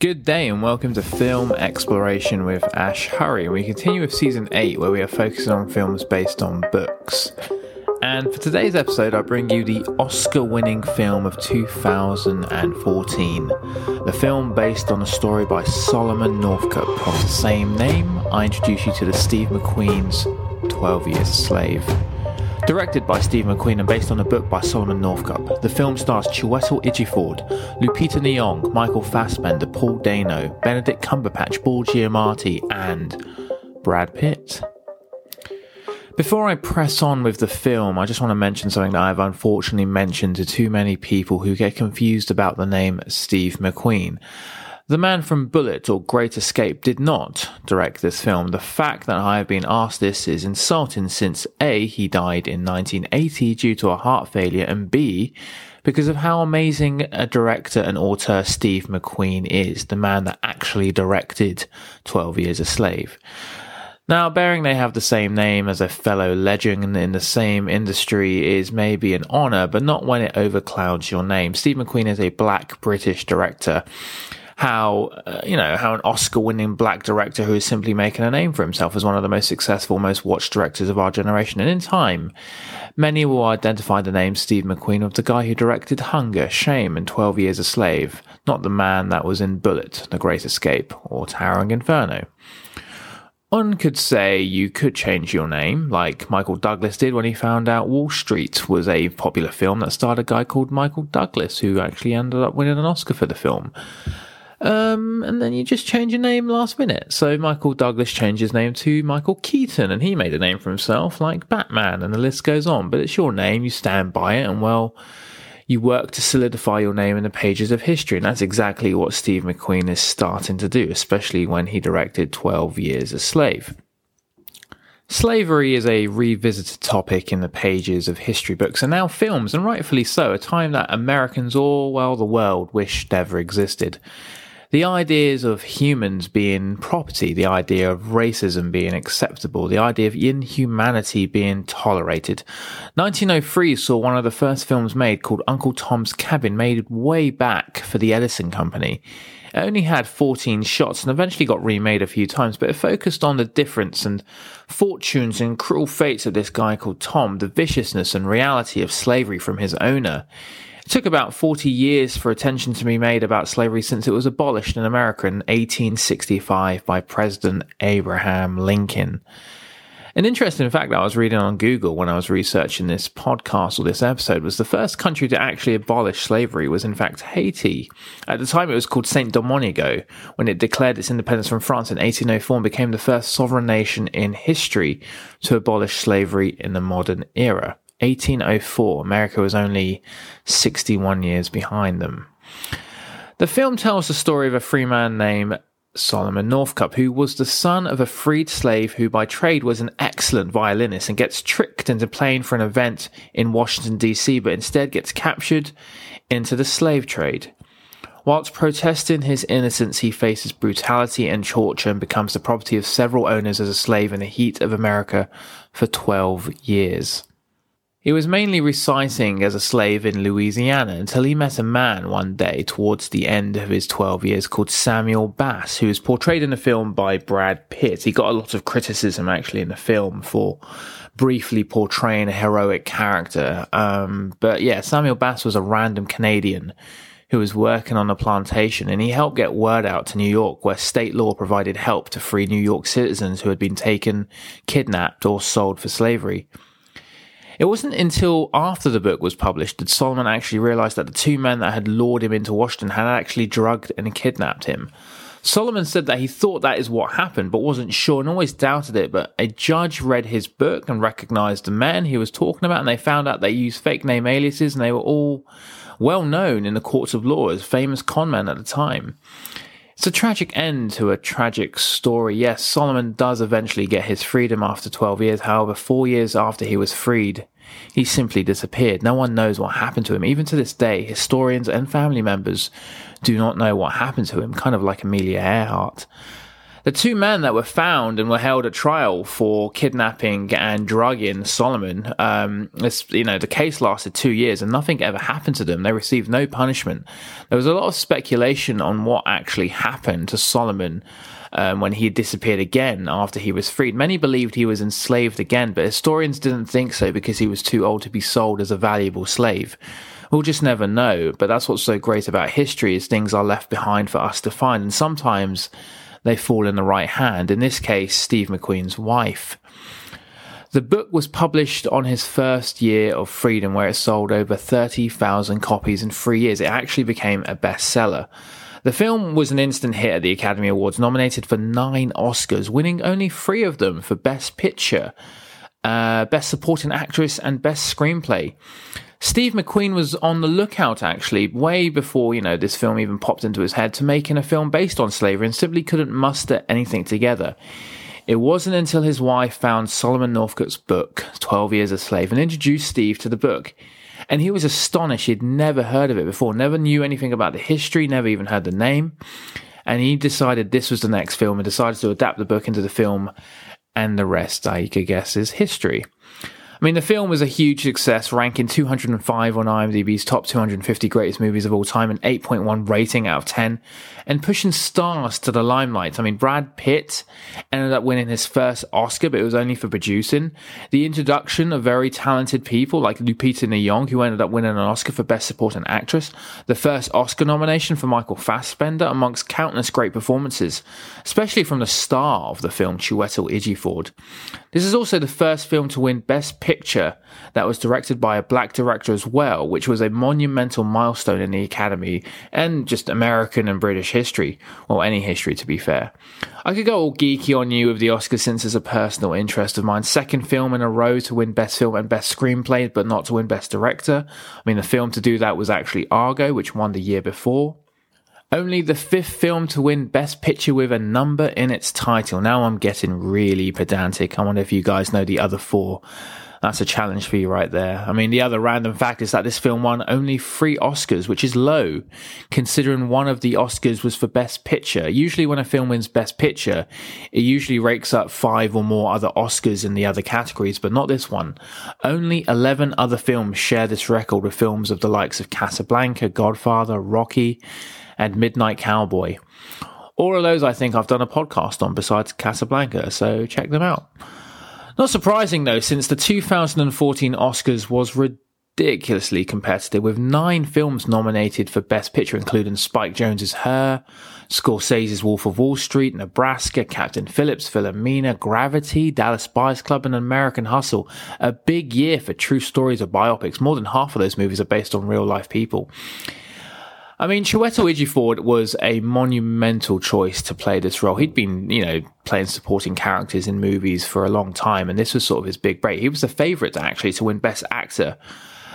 Good day and welcome to Film Exploration with Ash Hurry. We continue with Season 8 where we are focusing on films based on books. And for today's episode I bring you the Oscar-winning film of 2014. The film based on a story by Solomon Northup of the same name. I introduce you to the Steve McQueen's 12 Years a Slave. Directed by Steve McQueen and based on a book by Solomon Northup, the film stars Chiwetel Ejiofor, Lupita Nyong'o, Michael Fassbender, Paul Dano, Benedict Cumberbatch, Paul Giamatti and Brad Pitt. Before I press on with the film, I just want to mention something that I've unfortunately mentioned to too many people who get confused about the name Steve McQueen. The man from Bullet or Great Escape did not direct this film. The fact that I have been asked this is insulting since A, he died in 1980 due to a heart failure, and B, because of how amazing a director and auteur Steve McQueen is, the man that actually directed 12 Years a Slave. Now, bearing they have the same name as a fellow legend in the same industry is maybe an honour, but not when it overclouds your name. Steve McQueen is a black British director. How an Oscar-winning black director who is simply making a name for himself as one of the most successful, most watched directors of our generation. And in time, many will identify the name Steve McQueen with the guy who directed Hunger, Shame, and 12 Years a Slave, not the man that was in Bullet, The Great Escape, or Towering Inferno. One could say you could change your name, like Michael Douglas did when he found out Wall Street was a popular film that starred a guy called Michael Douglas, who actually ended up winning an Oscar for the film. And then you just change your name last minute. So Michael Douglas changed his name to Michael Keaton, and he made a name for himself like Batman, and the list goes on. But it's your name, you stand by it, and well, you work to solidify your name in the pages of history. And that's exactly what Steve McQueen is starting to do, especially when he directed 12 Years a Slave. Slavery is a revisited topic in the pages of history books and now films, and rightfully so, a time that Americans or, well, the world wished never existed. The ideas of humans being property, the idea of racism being acceptable, the idea of inhumanity being tolerated. 1903 saw one of the first films made called Uncle Tom's Cabin, made way back for the Edison Company. It only had 14 shots and eventually got remade a few times, but it focused on the difference and fortunes and cruel fates of this guy called Tom, the viciousness and reality of slavery from his owner. It took about 40 years for attention to be made about slavery since it was abolished in America in 1865 by President Abraham Lincoln. An interesting fact that I was reading on Google when I was researching this podcast or this episode was the first country to actually abolish slavery was in fact Haiti. At the time it was called Saint Domingo when it declared its independence from France in 1804 and became the first sovereign nation in history to abolish slavery in the modern era. 1804, America was only 61 years behind them. The film tells the story of a free man named Solomon Northup, who was the son of a freed slave who by trade was an excellent violinist and gets tricked into playing for an event in Washington DC, but instead gets captured into the slave trade. Whilst protesting his innocence, he faces brutality and torture and becomes the property of several owners as a slave in the heat of America for 12 years. He was mainly reciting as a slave in Louisiana until he met a man one day towards the end of his 12 years called Samuel Bass, who is portrayed in the film by Brad Pitt. He got a lot of criticism actually in the film for briefly portraying a heroic character. Samuel Bass was a random Canadian who was working on a plantation, and he helped get word out to New York where state law provided help to free New York citizens who had been taken, kidnapped or sold for slavery. It wasn't until after the book was published that Solomon actually realised that the two men that had lured him into Washington had actually drugged and kidnapped him. Solomon said that he thought that is what happened, but wasn't sure and always doubted it, but a judge read his book and recognised the men he was talking about, and they found out they used fake name aliases and they were all well known in the courts of law as famous con men at the time. It's a tragic end to a tragic story. Yes, Solomon does eventually get his freedom after 12 years. However, 4 years after he was freed, he simply disappeared. No one knows what happened to him. Even to this day, historians and family members do not know what happened to him, kind of like Amelia Earhart. The two men that were found and were held at trial for kidnapping and drugging Solomon, the case lasted 2 years and nothing ever happened to them. They received no punishment. There was a lot of speculation on what actually happened to Solomon when he disappeared again after he was freed. Many believed he was enslaved again, but historians didn't think so because he was too old to be sold as a valuable slave. We'll just never know, but that's what's so great about history is things are left behind for us to find, and sometimes they fall in the right hand, in this case, Steve McQueen's wife. The book was published on his first year of freedom, where it sold over 30,000 copies in 3 years. It actually became a bestseller. The film was an instant hit at the Academy Awards, nominated for 9 Oscars, winning only 3 of them for Best Picture, Best Supporting Actress, and Best Screenplay. Steve McQueen was on the lookout, actually, way before, this film even popped into his head, to making a film based on slavery, and simply couldn't muster anything together. It wasn't until his wife found Solomon Northup's book, 12 Years a Slave, and introduced Steve to the book. And he was astonished. He'd never heard of it before, never knew anything about the history, never even heard the name. And he decided this was the next film and decided to adapt the book into the film. And the rest, I could guess, is history. I mean, the film was a huge success, ranking 205 on IMDb's top 250 greatest movies of all time, an 8.1 rating out of 10, and pushing stars to the limelight. I mean, Brad Pitt ended up winning his first Oscar, but it was only for producing. The introduction of very talented people like Lupita Nyong'o, who ended up winning an Oscar for Best Supporting Actress, the first Oscar nomination for Michael Fassbender, amongst countless great performances, especially from the star of the film, Chiwetel Ejiofor. This is also the first film to win Best Picture that was directed by a black director as well, which was a monumental milestone in the Academy and just American and British history, well, any history to be fair. I could go all geeky on you with the Oscars since it's a personal interest of mine. Second film in a row to win Best Film and Best Screenplay, but not to win Best Director. I mean, the film to do that was actually Argo, which won the year before. Only the 5th film to win Best Picture with a number in its title. Now I'm getting really pedantic. I wonder if you guys know the other 4. That's a challenge for you right there. I mean, the other random fact is that this film won only 3 Oscars, which is low, considering one of the Oscars was for Best Picture. Usually when a film wins Best Picture, it usually rakes up 5 or more other Oscars in the other categories, but not this one. Only 11 other films share this record with films of the likes of Casablanca, Godfather, Rocky, and Midnight Cowboy. All of those I think I've done a podcast on besides Casablanca, so check them out. Not surprising, though, since the 2014 Oscars was ridiculously competitive, with 9 films nominated for Best Picture, including Spike Jonze's Her, Scorsese's Wolf of Wall Street, Nebraska, Captain Phillips, Philomena, Gravity, Dallas Buyers Club, and American Hustle. A big year for true stories or biopics. More than half of those movies are based on real-life people. I mean, Chiwetel Ejiofor was a monumental choice to play this role. He'd been, playing supporting characters in movies for a long time, and this was sort of his big break. He was the favourite, actually, to win Best Actor.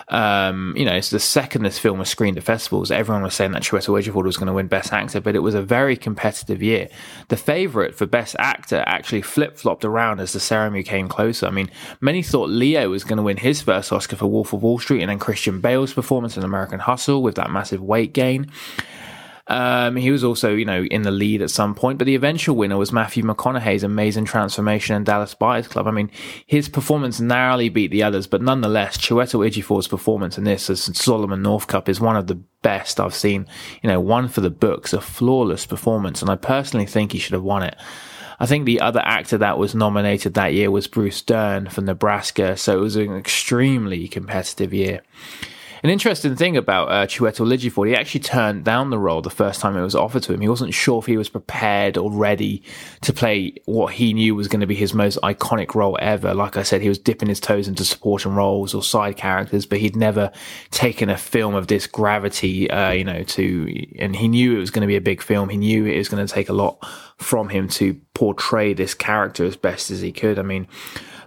It's the second this film was screened at festivals. Everyone was saying that Chiwetel Ejiofor was going to win Best Actor, but it was a very competitive year. The favourite for Best Actor actually flip-flopped around as the ceremony came closer. I mean, many thought Leo was going to win his first Oscar for Wolf of Wall Street, and then Christian Bale's performance in American Hustle with that massive weight gain. He was also, in the lead at some point, but the eventual winner was Matthew McConaughey's Amazing Transformation and Dallas Buyers Club. I mean, his performance narrowly beat the others, but nonetheless, Chiwetel Ejiofor's performance in this as Solomon Northup is one of the best I've seen. One for the books, a flawless performance, and I personally think he should have won it. I think the other actor that was nominated that year was Bruce Dern from Nebraska, so it was an extremely competitive year. An interesting thing about Chiwetel Ejiofor, he actually turned down the role the first time it was offered to him. He wasn't sure if he was prepared or ready to play what he knew was going to be his most iconic role ever. Like I said, he was dipping his toes into supporting roles or side characters, but he'd never taken a film of this gravity, and he knew it was going to be a big film. He knew it was going to take a lot from him to portray this character as best as he could. I mean,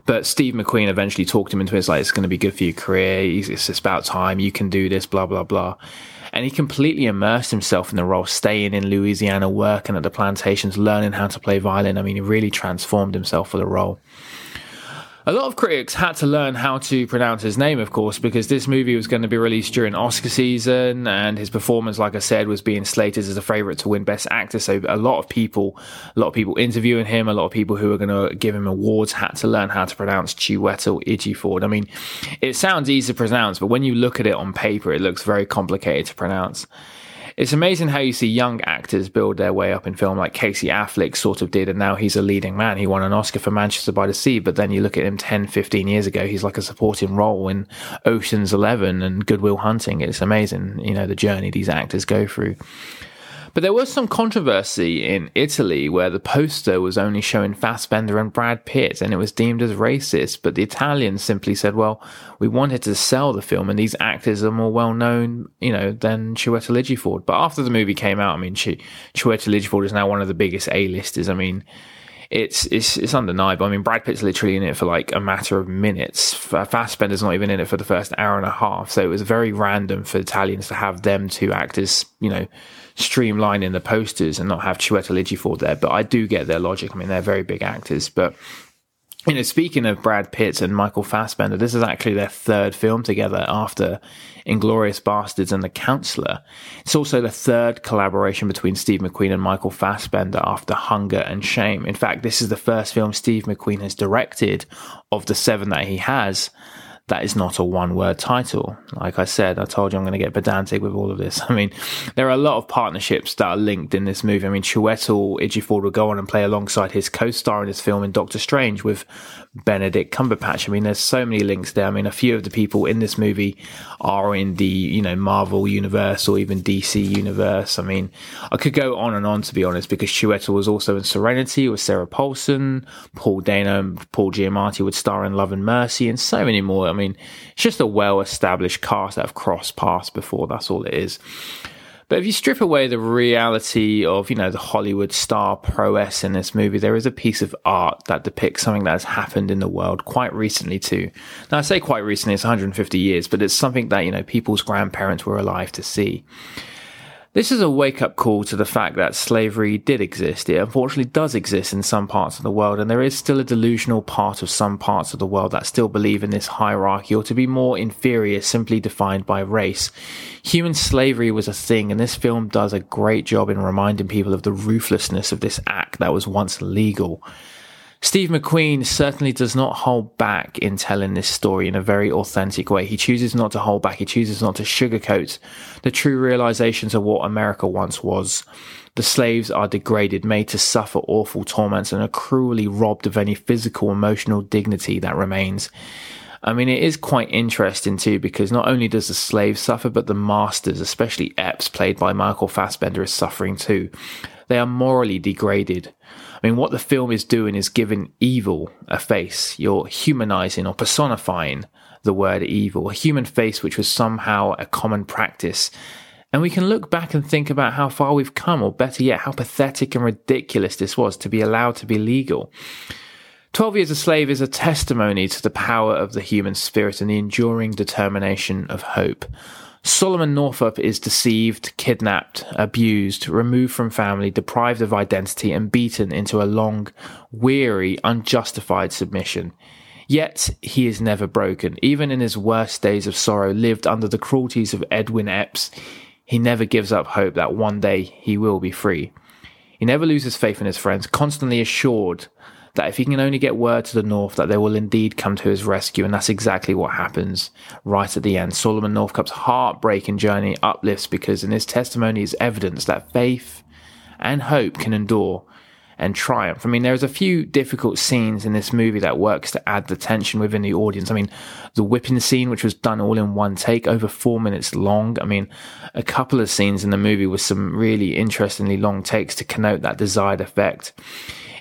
but Steve McQueen eventually talked him into it. It's like, it's going to be good for your career. It's about time. You can do this, blah, blah, blah. And he completely immersed himself in the role, staying in Louisiana, working at the plantations, learning how to play violin. I mean, he really transformed himself for the role. A lot of critics had to learn how to pronounce his name, of course, because this movie was going to be released during Oscar season, and his performance, like I said, was being slated as a favourite to win Best Actor. So a lot of people interviewing him, a lot of people who were going to give him awards had to learn how to pronounce Chiwetel Ejiofor. I mean, it sounds easy to pronounce, but when you look at it on paper, it looks very complicated to pronounce. It's amazing how you see young actors build their way up in film, like Casey Affleck sort of did, and now he's a leading man. He won an Oscar for Manchester by the Sea, but then you look at him 10, 15 years ago, he's like a supporting role in Ocean's 11 and Good Will Hunting. It's amazing, you know, the journey these actors go through. But there was some controversy in Italy where the poster was only showing Fassbender and Brad Pitt, and it was deemed as racist, but the Italians simply said, well, we wanted to sell the film and these actors are more well known, you know, than Chiwetel Ejiofor. But after the movie came out, I mean, Chiwetel Ejiofor is now one of the biggest A-listers. I mean, it's undeniable. I mean, Brad Pitt's literally in it for like a matter of minutes. Fassbender's not even in it for the first hour and a half. So it was very random for Italians to have them two actors, you know, streamlining the posters and not have Chiwetel Ejiofor there. But I do get their logic. I mean, they're very big actors. But, you know, speaking of Brad Pitt and Michael Fassbender, this is actually their third film together after Inglourious Basterds and The Counselor. It's also the third collaboration between Steve McQueen and Michael Fassbender after Hunger and Shame. In fact, this is the first film Steve McQueen has directed of the seven that he has that is not a one-word title. Like I said, I told you I'm going to get pedantic with all of this. I mean, there are a lot of partnerships that are linked in this movie. I mean, Chiwetel Ejiofor will go on and play alongside his co-star in this film in Doctor Strange with Benedict Cumberbatch. I mean, there's so many links there. I mean, a few of the people in this movie are in the, you know, Marvel universe or even DC universe. I mean, I could go on and on, to be honest, because Chiwetel was also in Serenity with Sarah Paulson, Paul Dano and Paul Giamatti would star in Love and Mercy, and so many more. I mean, it's just a well-established cast that have crossed paths before, that's all it is. But if you strip away the reality of, you know, the Hollywood star prowess in this movie, there is a piece of art that depicts something that has happened in the world quite recently too. Now, I say quite recently, it's 150 years, but it's something that, you know, people's grandparents were alive to see. This is a wake-up call to the fact that slavery did exist. It unfortunately does exist in some parts of the world, and there is still a delusional part of some parts of the world that still believe in this hierarchy or to be more inferior simply defined by race. Human slavery was a thing, and this film does a great job in reminding people of the ruthlessness of this act that was once legal. Steve McQueen certainly does not hold back in telling this story in a very authentic way. He chooses not to hold back. He chooses not to sugarcoat the true realizations of what America once was. The slaves are degraded, made to suffer awful torments, and are cruelly robbed of any physical, emotional dignity that remains. I mean, it is quite interesting too, because not only does the slave suffer, but the masters, especially Epps, played by Michael Fassbender, is suffering too. They are morally degraded. I mean, what the film is doing is giving evil a face. You're humanizing or personifying the word evil, a human face which was somehow a common practice. And we can look back and think about how far we've come, or better yet, how pathetic and ridiculous this was to be allowed to be legal. 12 Years a Slave is a testimony to the power of the human spirit and the enduring determination of hope. Solomon Northup is deceived, kidnapped, abused, removed from family, deprived of identity, and beaten into a long, weary, unjustified submission. Yet he is never broken. Even in his worst days of sorrow, lived under the cruelties of Edwin Epps, he never gives up hope that one day he will be free. He never loses faith in his friends, constantly assured that if he can only get word to the North, that they will indeed come to his rescue. And that's exactly what happens right at the end. Solomon Northup's heartbreaking journey uplifts because in his testimony is evidence that faith and hope can endure and triumph. I mean, there's a few difficult scenes in this movie that works to add the tension within the audience. I mean, the whipping scene, which was done all in one take, over 4 minutes long. I mean, a couple of scenes in the movie with some really interestingly long takes to connote that desired effect.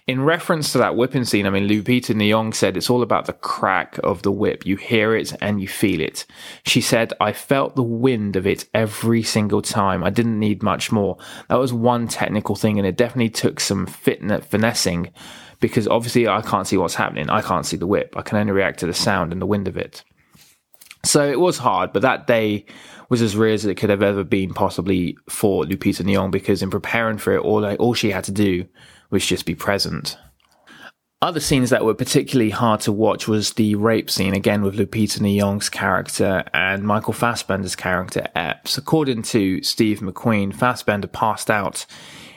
In reference to that whipping scene, I mean, Lupita Nyong'o said it's all about the crack of the whip. You hear it and you feel it. She said, I felt the wind of it every single time. I didn't need much more. That was one technical thing, and it definitely took some finessing because obviously I can't see what's happening. I can't see the whip. I can only react to the sound and the wind of it. So it was hard, but that day was as real as it could have ever been possibly for Lupita Nyong'o because in preparing for it, all she had to do was just be present. Other scenes that were particularly hard to watch was the rape scene, again with Lupita Nyong'o's character and Michael Fassbender's character, Epps. According to Steve McQueen, Fassbender passed out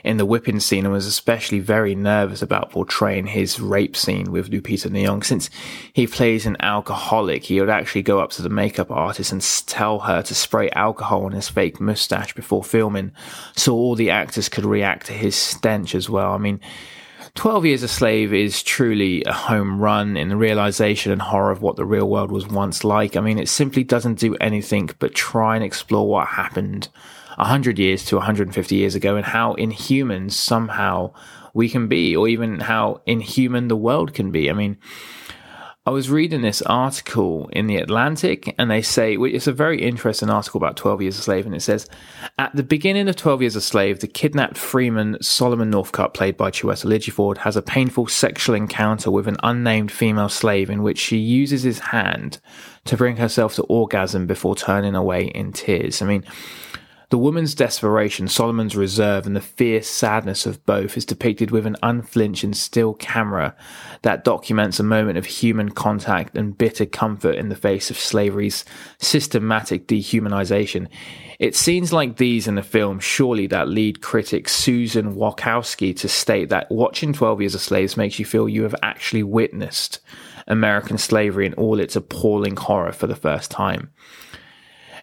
in the whipping scene and was especially very nervous about portraying his rape scene with Lupita Nyong'o. Since he plays an alcoholic, he would actually go up to the makeup artist and tell her to spray alcohol on his fake mustache before filming, so all the actors could react to his stench as well. I mean, 12 Years a Slave is truly a home run in the realization and horror of what the real world was once like. I mean, it simply doesn't do anything but try and explore what happened 100 years to 150 years ago and how inhuman somehow we can be, or even how inhuman the world can be. I mean, I was reading this article in The Atlantic, and they say, it's a very interesting article about 12 Years a Slave, and it says, at the beginning of 12 Years a Slave, the kidnapped freeman Solomon Northup, played by Chiwetel Ejiofor, has a painful sexual encounter with an unnamed female slave in which she uses his hand to bring herself to orgasm before turning away in tears. I mean, the woman's desperation, Solomon's reserve, and the fierce sadness of both is depicted with an unflinching still camera that documents a moment of human contact and bitter comfort in the face of slavery's systematic dehumanization. It's scenes like these in the film, surely, that lead critic Susan Wachowski to state that watching 12 Years a Slave makes you feel you have actually witnessed American slavery in all its appalling horror for the first time.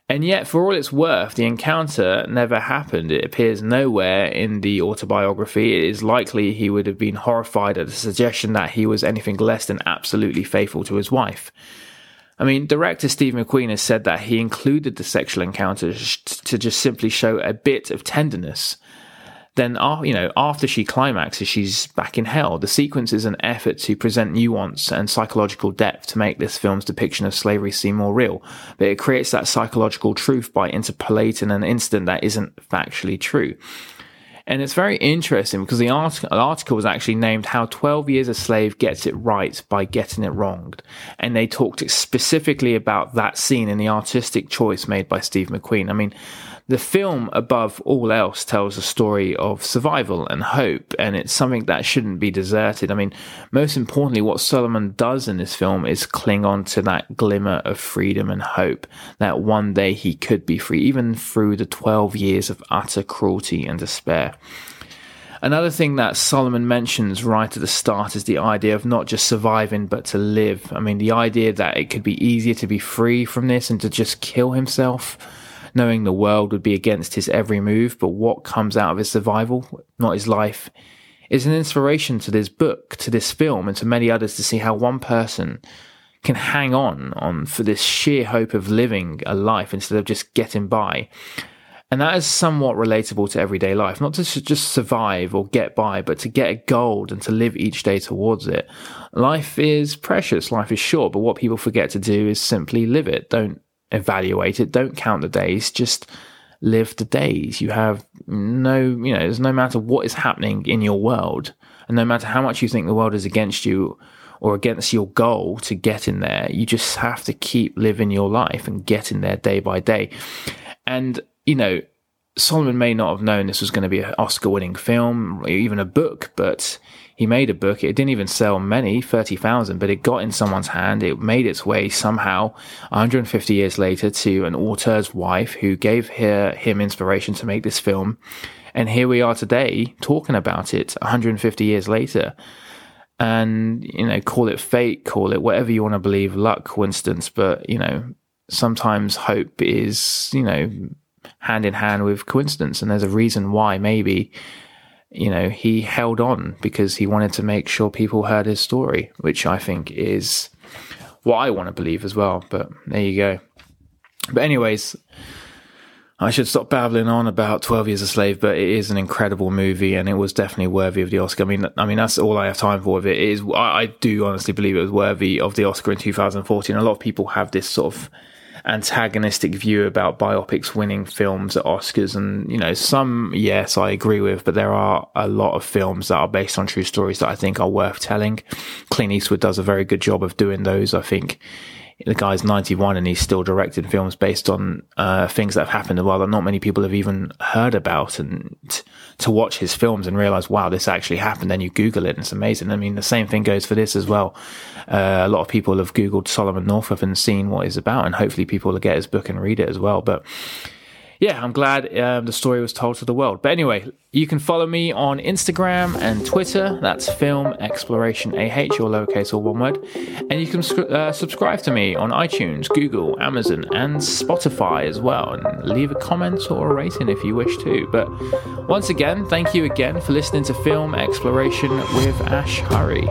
And yet, for all it's worth, the encounter never happened. It appears nowhere in the autobiography. It is likely he would have been horrified at the suggestion that he was anything less than absolutely faithful to his wife. I mean, director Steve McQueen has said that he included the sexual encounter to just simply show a bit of tenderness. Then, you know, after she climaxes, she's back in hell. The sequence is an effort to present nuance and psychological depth to make this film's depiction of slavery seem more real. But it creates that psychological truth by interpolating an incident that isn't factually true. And it's very interesting because the article was actually named How 12 Years a Slave Gets It Right by Getting It Wronged. And they talked specifically about that scene and the artistic choice made by Steve McQueen. I mean, the film, above all else, tells a story of survival and hope, and it's something that shouldn't be deserted. I mean, most importantly, what Solomon does in this film is cling on to that glimmer of freedom and hope that one day he could be free, even through the 12 years of utter cruelty and despair. Another thing that Solomon mentions right at the start is the idea of not just surviving, but to live. I mean, the idea that it could be easier to be free from this and to just kill himself, knowing the world would be against his every move, but what comes out of his survival, not his life, is an inspiration to this book, to this film, and to many others to see how one person can hang on for this sheer hope of living a life instead of just getting by. And that is somewhat relatable to everyday life, not to just survive or get by, but to get a goal and to live each day towards it. Life is precious, life is short, but what people forget to do is simply live it. Don't evaluate it, don't count the days, just live the days. You have no, you know, there's no matter what is happening in your world, and no matter how much you think the world is against you or against your goal to get in there, you just have to keep living your life and getting there day by day. And, you know, Solomon may not have known this was going to be an Oscar-winning film, or even a book, but he made a book. It didn't even sell many, 30,000, but it got in someone's hand. It made its way somehow 150 years later to an author's wife who gave him inspiration to make this film. And here we are today talking about it 150 years later. And, you know, call it fate, call it whatever you want to believe, luck, coincidence. But, you know, sometimes hope is, you know, hand in hand with coincidence. And there's a reason why maybe, you know, he held on because he wanted to make sure people heard his story, which I think is what I want to believe as well. But there you go. But anyways, I should stop babbling on about 12 Years a Slave, but it is an incredible movie and it was definitely worthy of the Oscar. I mean, that's all I have time for with it. It is, I do honestly believe it was worthy of the Oscar in 2014. A lot of people have this sort of antagonistic view about biopics winning films at Oscars, and, you know, some, yes, I agree with, but there are a lot of films that are based on true stories that I think are worth telling. Clint Eastwood does a very good job of doing those. I think the guy's 91 and he's still directed films based on things that have happened in the world that not many people have even heard about, and to watch his films and realize, wow, this actually happened. Then you Google it and it's amazing. I mean, the same thing goes for this as well. A lot of people have Googled Solomon Northup and seen what he's about, and hopefully people will get his book and read it as well. But yeah, I'm glad the story was told to the world. But anyway, you can follow me on Instagram and Twitter. That's Film Exploration AH, or lowercase or one word. And you can subscribe to me on iTunes, Google, Amazon, and Spotify as well. And leave a comment or a rating if you wish to. But once again, thank you again for listening to Film Exploration with Ash Hurry.